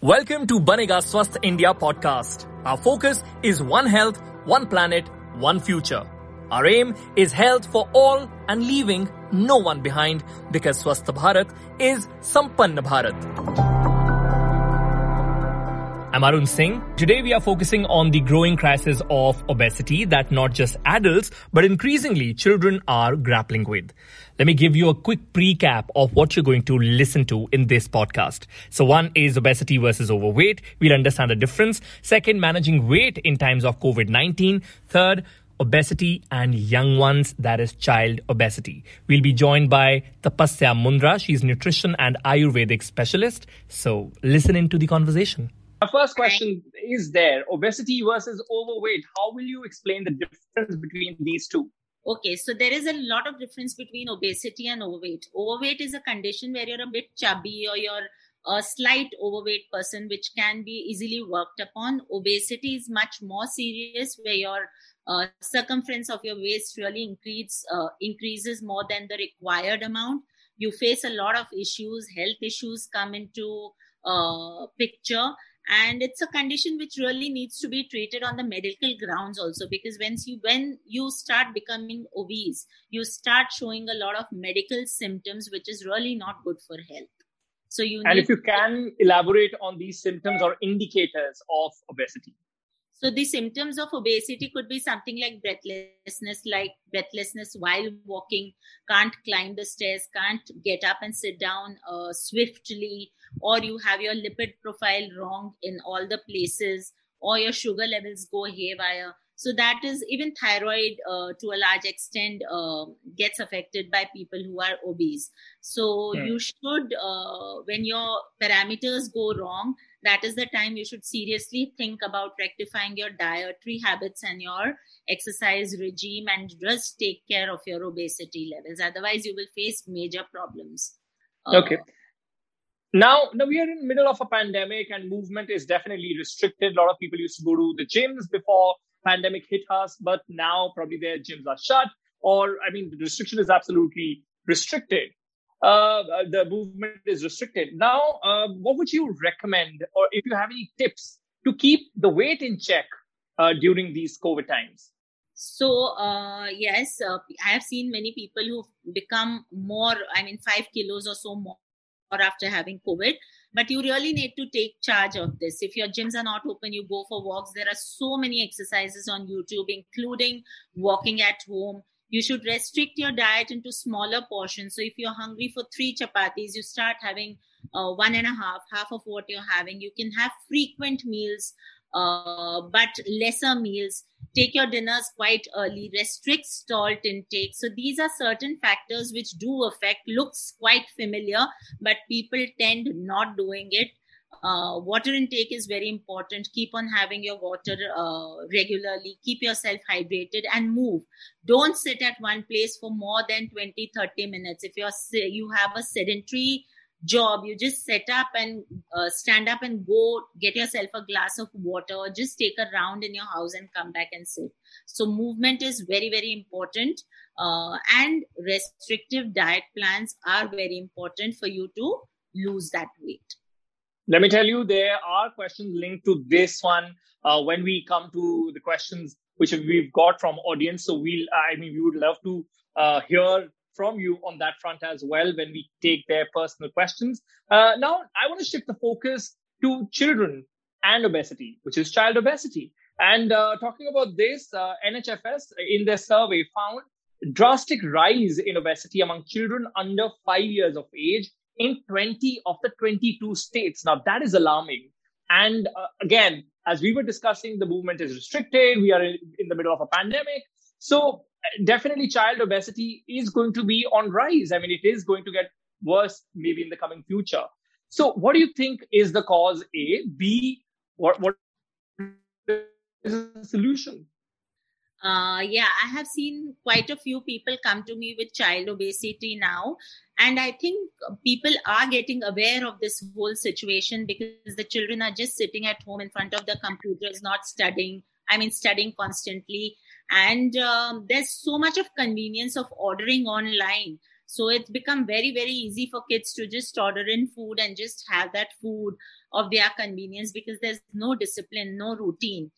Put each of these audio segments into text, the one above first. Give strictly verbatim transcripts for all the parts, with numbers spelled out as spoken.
Welcome to Banega Swasth India podcast. Our focus is one health, one planet, one future. Our aim is health for all and leaving no one behind because Swasth Bharat is Sampann Bharat. I'm Arun Singh. Today we are focusing on the growing crisis of obesity that not just adults but increasingly children are grappling with. Let me give you a quick recap of what you're going to listen to in this podcast. So one is obesity versus overweight. We'll understand the difference. Second, managing weight in times of COVID nineteen. Third, obesity and young ones, that is child obesity. We'll be joined by Tapasya Mundra. She's nutrition and Ayurvedic specialist. So listen into the conversation. Our first question is there, obesity versus overweight. How will you explain the difference between these two? Okay, so there is a lot of difference between obesity and overweight. Overweight is a condition where you're a bit chubby or you're a slight overweight person, which can be easily worked upon. Obesity is much more serious, where your uh, circumference of your waist really increase, uh, increases more than the required amount. You face a lot of issues, health issues come into uh, picture. And it's a condition which really needs to be treated on the medical grounds also, because when you, when you start becoming obese, you start showing a lot of medical symptoms, which is really not good for health. So you and need if you can to... elaborate on these symptoms or indicators of obesity. So the symptoms of obesity could be something like breathlessness, like breathlessness while walking, can't climb the stairs, can't get up and sit down uh, swiftly, or you have your lipid profile wrong in all the places, or your sugar levels go haywire. So that is even thyroid uh, to a large extent uh, gets affected by people who are obese. So yeah. you should, uh, when your parameters go wrong, that is the time you should seriously think about rectifying your dietary habits and your exercise regime and just take care of your obesity levels. Otherwise, you will face major problems. Uh, okay. Now, now we are in the middle of a pandemic and movement is definitely restricted. A lot of people used to go to the gyms before pandemic hit us, but now probably their gyms are shut or, I mean, the restriction is absolutely restricted. Uh, the movement is restricted. Now, uh, what would you recommend or if you have any tips to keep the weight in check uh, during these COVID times? So, uh, yes, uh, I have seen many people who've become more, I mean, five kilos or so more after having COVID. But you really need to take charge of this. If your gyms are not open, you go for walks. There are so many exercises on YouTube, including walking at home. You should restrict your diet into smaller portions. So if you're hungry for three chapatis, you start having uh, one and a half, half of what you're having. You can have frequent meals, uh, but lesser meals. Take your dinners quite early. Restrict salt intake. So these are certain factors which do affect. Looks quite familiar, but people tend not doing it. Uh, water intake is very important. Keep on having your water uh, regularly. Keep yourself hydrated and move. Don't sit at one place for more than twenty to thirty minutes. If you're you have a sedentary job, you just set up and uh, stand up and go get yourself a glass of water or just take a round in your house and come back and sit. So movement is very, very important. Uh, and restrictive diet plans are very important for you to lose that weight. Let me tell you, there are questions linked to this one uh, when we come to the questions which we've got from audience. So we'll, I mean, we would love to uh, hear from you on that front as well when we take their personal questions. Uh, now, I want to shift the focus to children and obesity, which is child obesity. And uh, talking about this, uh, N H F S in their survey found drastic rise in obesity among children under five years of age in twenty of the twenty-two states. Now, that is alarming. And uh, again, as we were discussing, the movement is restricted. We are in, in the middle of a pandemic. So definitely child obesity is going to be on rise. I mean, it is going to get worse maybe in the coming future. So what do you think is the cause A? B, what, what is the solution? Uh, yeah, I have seen quite a few people come to me with child obesity now. And I think people are getting aware of this whole situation because the children are just sitting at home in front of the computers, not studying. I mean, studying constantly. And um, there's so much of convenience of ordering online. So it's become very, very easy for kids to just order in food and just have that food of their convenience, because there's no discipline, no routine.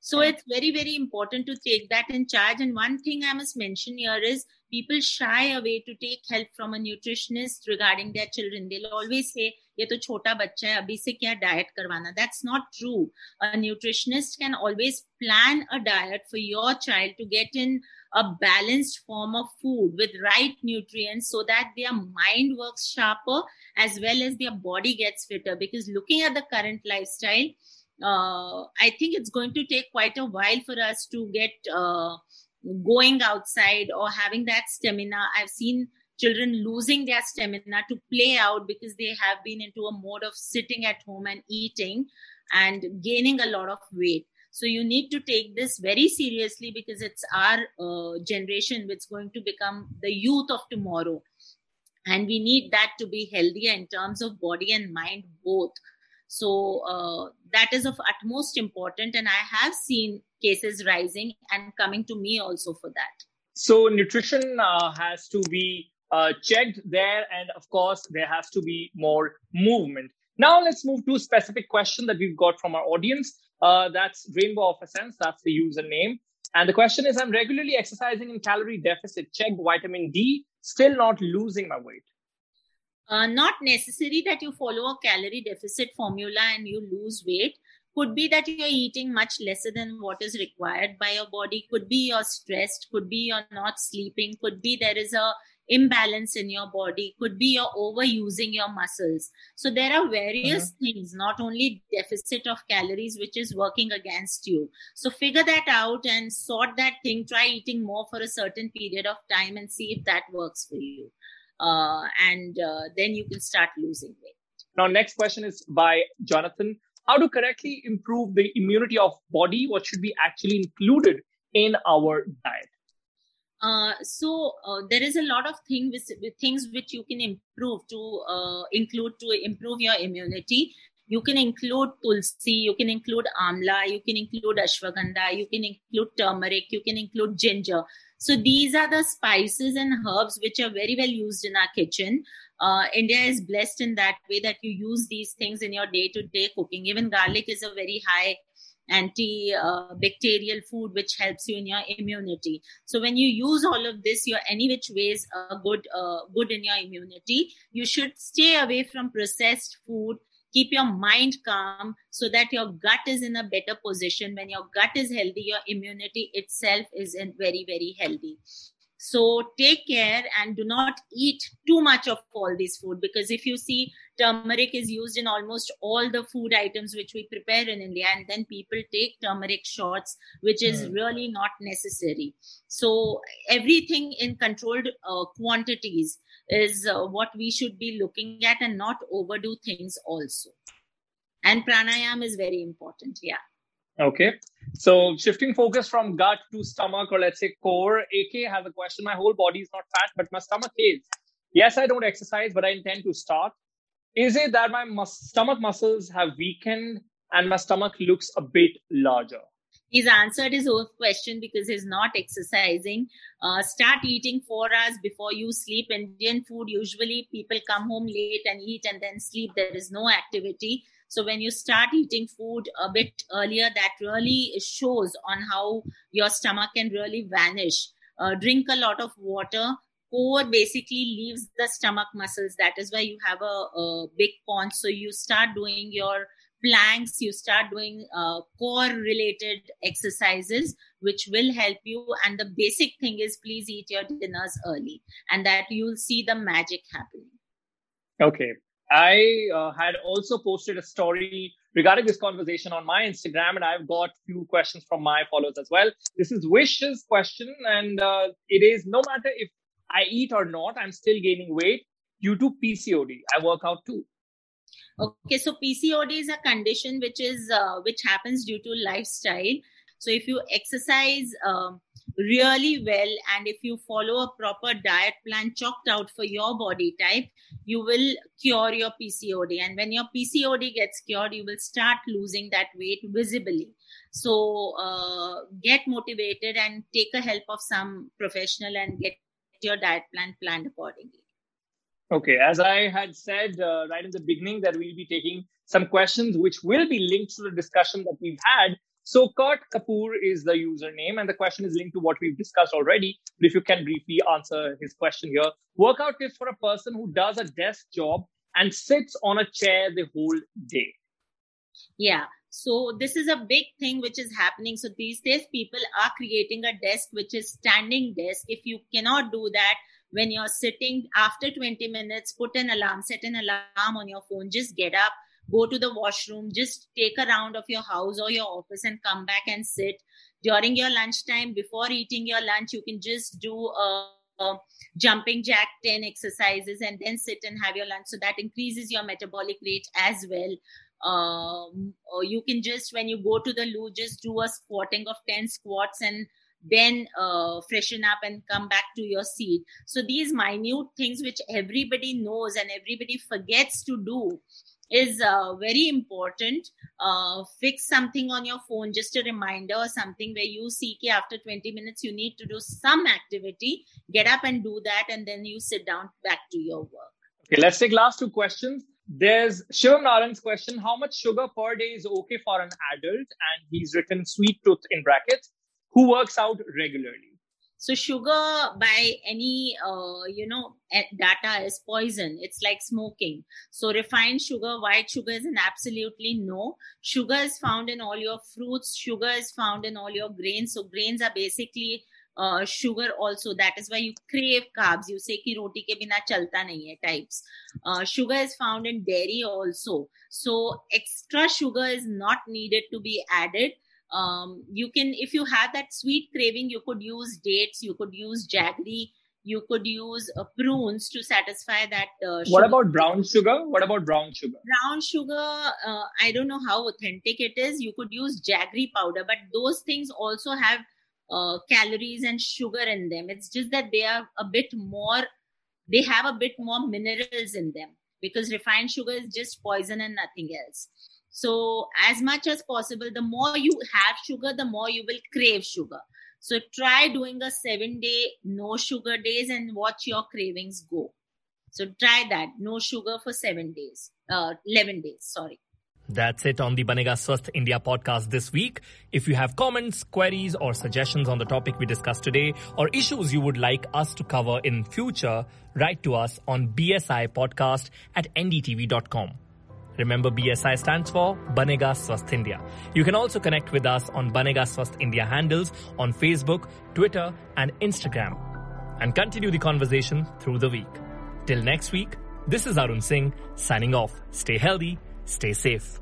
So it's very, very important to take that in charge. And one thing I must mention here is people shy away to take help from a nutritionist regarding their children. They'll always say, "Ye to chota bachcha hai, abhi se kya diet karwana?" That's not true. A nutritionist can always plan a diet for your child to get in a balanced form of food with right nutrients, so that their mind works sharper as well as their body gets fitter. Because looking at the current lifestyle, uh, I think it's going to take quite a while for us to get uh, going outside or having that stamina. I've seen children losing their stamina to play out because they have been into a mode of sitting at home and eating and gaining a lot of weight. So you need to take this very seriously, because it's our uh, generation which is going to become the youth of tomorrow. And we need that to be healthier in terms of body and mind both. So uh, that is of utmost importance. And I have seen cases rising and coming to me also for that. So nutrition uh, has to be uh, checked there. And of course, there has to be more movement. Now let's move to a specific question that we've got from our audience. Uh, that's Rainbow of Essence. That's the username. And the question is, I'm regularly exercising in calorie deficit. Check vitamin D. Still not losing my weight. Uh, not necessary that you follow a calorie deficit formula and you lose weight. Could be that you're eating much lesser than what is required by your body. Could be you're stressed. Could be you're not sleeping. Could be there is a imbalance in your body, could be you're overusing your muscles. So there are various mm-hmm. things, not only deficit of calories, which is working against you. So figure that out and sort that thing. Try eating more for a certain period of time and see if that works for you. Uh, and uh, then you can start losing weight. Now, next question is by Jonathan. How to correctly improve the immunity of body? What should be actually included in our diet? Uh, so uh, there is a lot of thing with, with things which you can improve to uh, include to improve your immunity. You can include tulsi, you can include amla, you can include ashwagandha, you can include turmeric, you can include ginger. So these are the spices and herbs which are very well used in our kitchen. Uh, India is blessed in that way that you use these things in your day-to-day cooking. Even garlic is a very high antibacterial uh, food, which helps you in your immunity. So when you use all of this, you're any which ways uh, good, uh, good in your immunity. You should stay away from processed food. Keep your mind calm so that your gut is in a better position. When your gut is healthy, your immunity itself is in very, very healthy. So take care and do not eat too much of all this food, because if you see, turmeric is used in almost all the food items which we prepare in India, and then people take turmeric shots, which is really not necessary. So everything in controlled uh, quantities is uh, what we should be looking at, and not overdo things also. And pranayam is very important. Yeah. Okay. So shifting focus from gut to stomach, or let's say core. A K has a question. My whole body is not fat, but my stomach is. Yes, I don't exercise, but I intend to start. Is it that my mus- stomach muscles have weakened and my stomach looks a bit larger? He's answered his own question because he's not exercising. Uh, start eating four hours before you sleep. Indian food, usually people come home late and eat and then sleep. There is no activity. So when you start eating food a bit earlier, that really shows on how your stomach can really vanish. Uh, drink a lot of water. Core basically leaves the stomach muscles. That is why you have a, a big paunch. So you start doing your planks, you start doing uh, core related exercises, which will help you. And the basic thing is, please eat your dinners early, and that you'll see the magic happening. Okay. I uh, had also posted a story regarding this conversation on my Instagram, and I've got few questions from my followers as well. This is Wish's question, and uh, it is, no matter if I eat or not, I'm still gaining weight due to P C O D. I work out too. Okay, so P C O D is a condition which is uh, which happens due to lifestyle. So if you exercise uh, really well, and if you follow a proper diet plan chalked out for your body type, you will cure your P C O D. And when your P C O D gets cured, you will start losing that weight visibly. So uh, get motivated and take the help of some professional and get your diet plan planned accordingly. Okay, as I had said uh, right in the beginning that we'll be taking some questions which will be linked to the discussion that we've had. So Kurt Kapoor is the username and the question is linked to what we've discussed already. But if you can briefly answer his question here. Workout tips for a person who does a desk job and sits on a chair the whole day. Yeah, so this is a big thing which is happening. So these days people are creating a desk which is standing desk. If you cannot do that, when you're sitting after twenty minutes, put an alarm, set an alarm on your phone, just get up, go to the washroom, just take a round of your house or your office and come back and sit. During your lunchtime, before eating your lunch, you can just do a, a jumping jack ten exercises and then sit and have your lunch. So that increases your metabolic rate as well. Um, or you can just, when you go to the loo, just do a squatting of ten squats and then uh, freshen up and come back to your seat. So these minute things which everybody knows and everybody forgets to do is uh, very important. Uh, fix something on your phone, just a reminder or something where you see that after twenty minutes, you need to do some activity, get up and do that, and then you sit down back to your work. Okay, let's take last two questions. There's Shivam Naran's question, how much sugar per day is okay for an adult? And he's written sweet tooth in brackets. Who works out regularly? So sugar by any, uh, you know, data is poison. It's like smoking. So refined sugar, white sugar is an absolutely no. Sugar is found in all your fruits. Sugar is found in all your grains. So grains are basically uh, sugar also. That is why you crave carbs. You say ki roti ke bina chalta nahi hai types. Uh, sugar is found in dairy also. So extra sugar is not needed to be added. Um, you can, if you have that sweet craving, you could use dates, you could use jaggery, you could use uh, prunes to satisfy that. Uh, what about brown sugar? What about brown sugar? Brown sugar, uh, I don't know how authentic it is. You could use jaggery powder, but those things also have uh, calories and sugar in them. It's just that they are a bit more, they have a bit more minerals in them because refined sugar is just poison and nothing else. So as much as possible, the more you have sugar, the more you will crave sugar. So try doing a seven day no sugar days and watch your cravings go. So try that. No sugar for seven days, uh, eleven days, sorry. That's it on the Banega Swasth India podcast this week. If you have comments, queries or suggestions on the topic we discussed today or issues you would like us to cover in future, write to us on b s i podcast at n d t v dot com. Remember, B S I stands for Banega Swasth India. You can also connect with us on Banega Swasth India handles on Facebook, Twitter and Instagram. And continue the conversation through the week. Till next week, this is Arun Singh signing off. Stay healthy, stay safe.